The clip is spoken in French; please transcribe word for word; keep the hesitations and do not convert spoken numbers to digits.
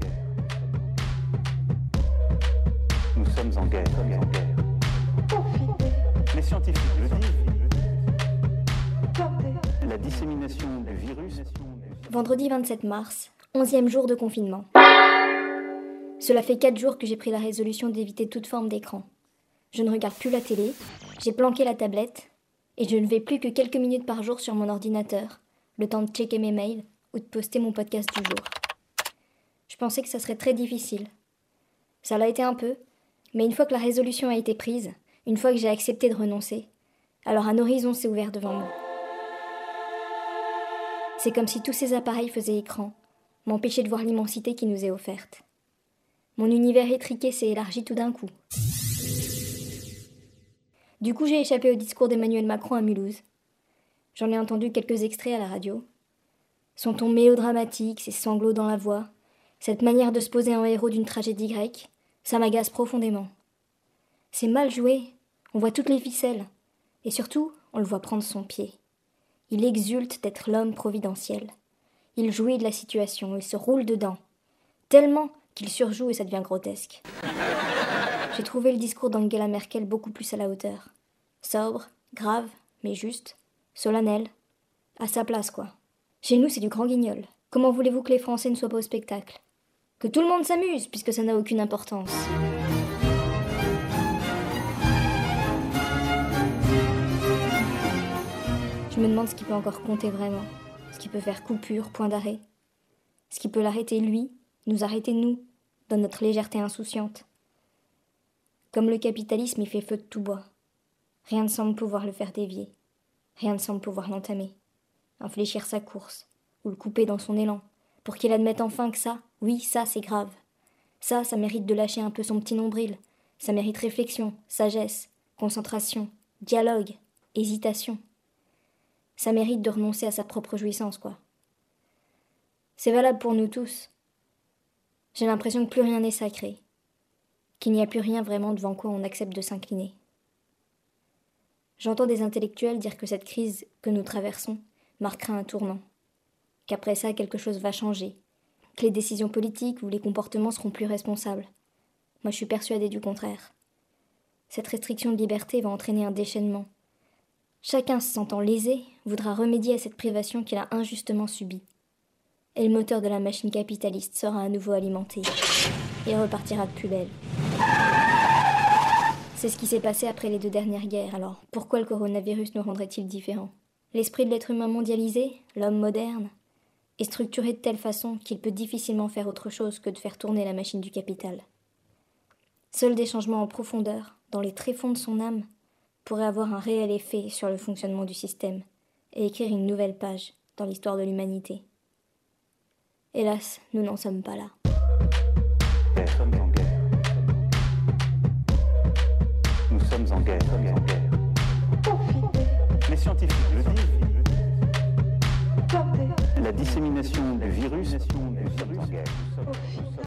guerre. Nous sommes en guerre. Confinés. Les scientifiques le disent. La dissémination du virus. Vendredi vingt-sept mars, onzième jour de confinement. Cela fait quatre jours que j'ai pris la résolution d'éviter toute forme d'écran. Je ne regarde plus la télé, j'ai planqué la tablette et je ne vais plus que quelques minutes par jour sur mon ordinateur, le temps de checker mes mails ou de poster mon podcast du jour. Je pensais que ça serait très difficile. Ça l'a été un peu, mais une fois que la résolution a été prise, une fois que j'ai accepté de renoncer, alors un horizon s'est ouvert devant moi. C'est comme si tous ces appareils faisaient écran, m'empêchaient de voir l'immensité qui nous est offerte. Mon univers étriqué s'est élargi tout d'un coup. Du coup, j'ai échappé au discours d'Emmanuel Macron à Mulhouse. J'en ai entendu quelques extraits à la radio. Son ton mélodramatique, ses sanglots dans la voix, cette manière de se poser en héros d'une tragédie grecque, ça m'agace profondément. C'est mal joué, on voit toutes les ficelles, et surtout, on le voit prendre son pied. Il exulte d'être l'homme providentiel. Il jouit de la situation, il se roule dedans, tellement qu'il surjoue et ça devient grotesque. J'ai trouvé le discours d'Angela Merkel beaucoup plus à la hauteur. Sobre, grave, mais juste, solennel. À sa place, quoi. Chez nous, c'est du grand guignol. Comment voulez-vous que les Français ne soient pas au spectacle ? Que tout le monde s'amuse, puisque ça n'a aucune importance. Je me demande ce qui peut encore compter vraiment. Ce qui peut faire coupure, point d'arrêt. Ce qui peut l'arrêter lui, nous arrêter nous, dans notre légèreté insouciante. Comme le capitalisme, il fait feu de tout bois. Rien ne semble pouvoir le faire dévier. Rien ne semble pouvoir l'entamer, infléchir sa course, ou le couper dans son élan, pour qu'il admette enfin que ça, oui, ça, c'est grave. Ça, ça mérite de lâcher un peu son petit nombril. Ça mérite réflexion, sagesse, concentration, dialogue, hésitation. Ça mérite de renoncer à sa propre jouissance, quoi. C'est valable pour nous tous. J'ai l'impression que plus rien n'est sacré. Qu'il n'y a plus rien vraiment devant quoi on accepte de s'incliner. J'entends des intellectuels dire que cette crise que nous traversons marquera un tournant, qu'après ça, quelque chose va changer, que les décisions politiques ou les comportements seront plus responsables. Moi, je suis persuadée du contraire. Cette restriction de liberté va entraîner un déchaînement. Chacun se sentant lésé voudra remédier à cette privation qu'il a injustement subie. Et le moteur de la machine capitaliste sera à nouveau alimenté et repartira de plus belle. C'est ce qui s'est passé après les deux dernières guerres, alors pourquoi le coronavirus nous rendrait-il différents ? L'esprit de l'être humain mondialisé, l'homme moderne, est structuré de telle façon qu'il peut difficilement faire autre chose que de faire tourner la machine du capital. Seuls des changements en profondeur, dans les tréfonds de son âme, pourraient avoir un réel effet sur le fonctionnement du système et écrire une nouvelle page dans l'histoire de l'humanité. Hélas, nous n'en sommes pas là. Nous sommes en guerre. Nous sommes en guerre. Les scientifiques le disent. La dissémination du virus.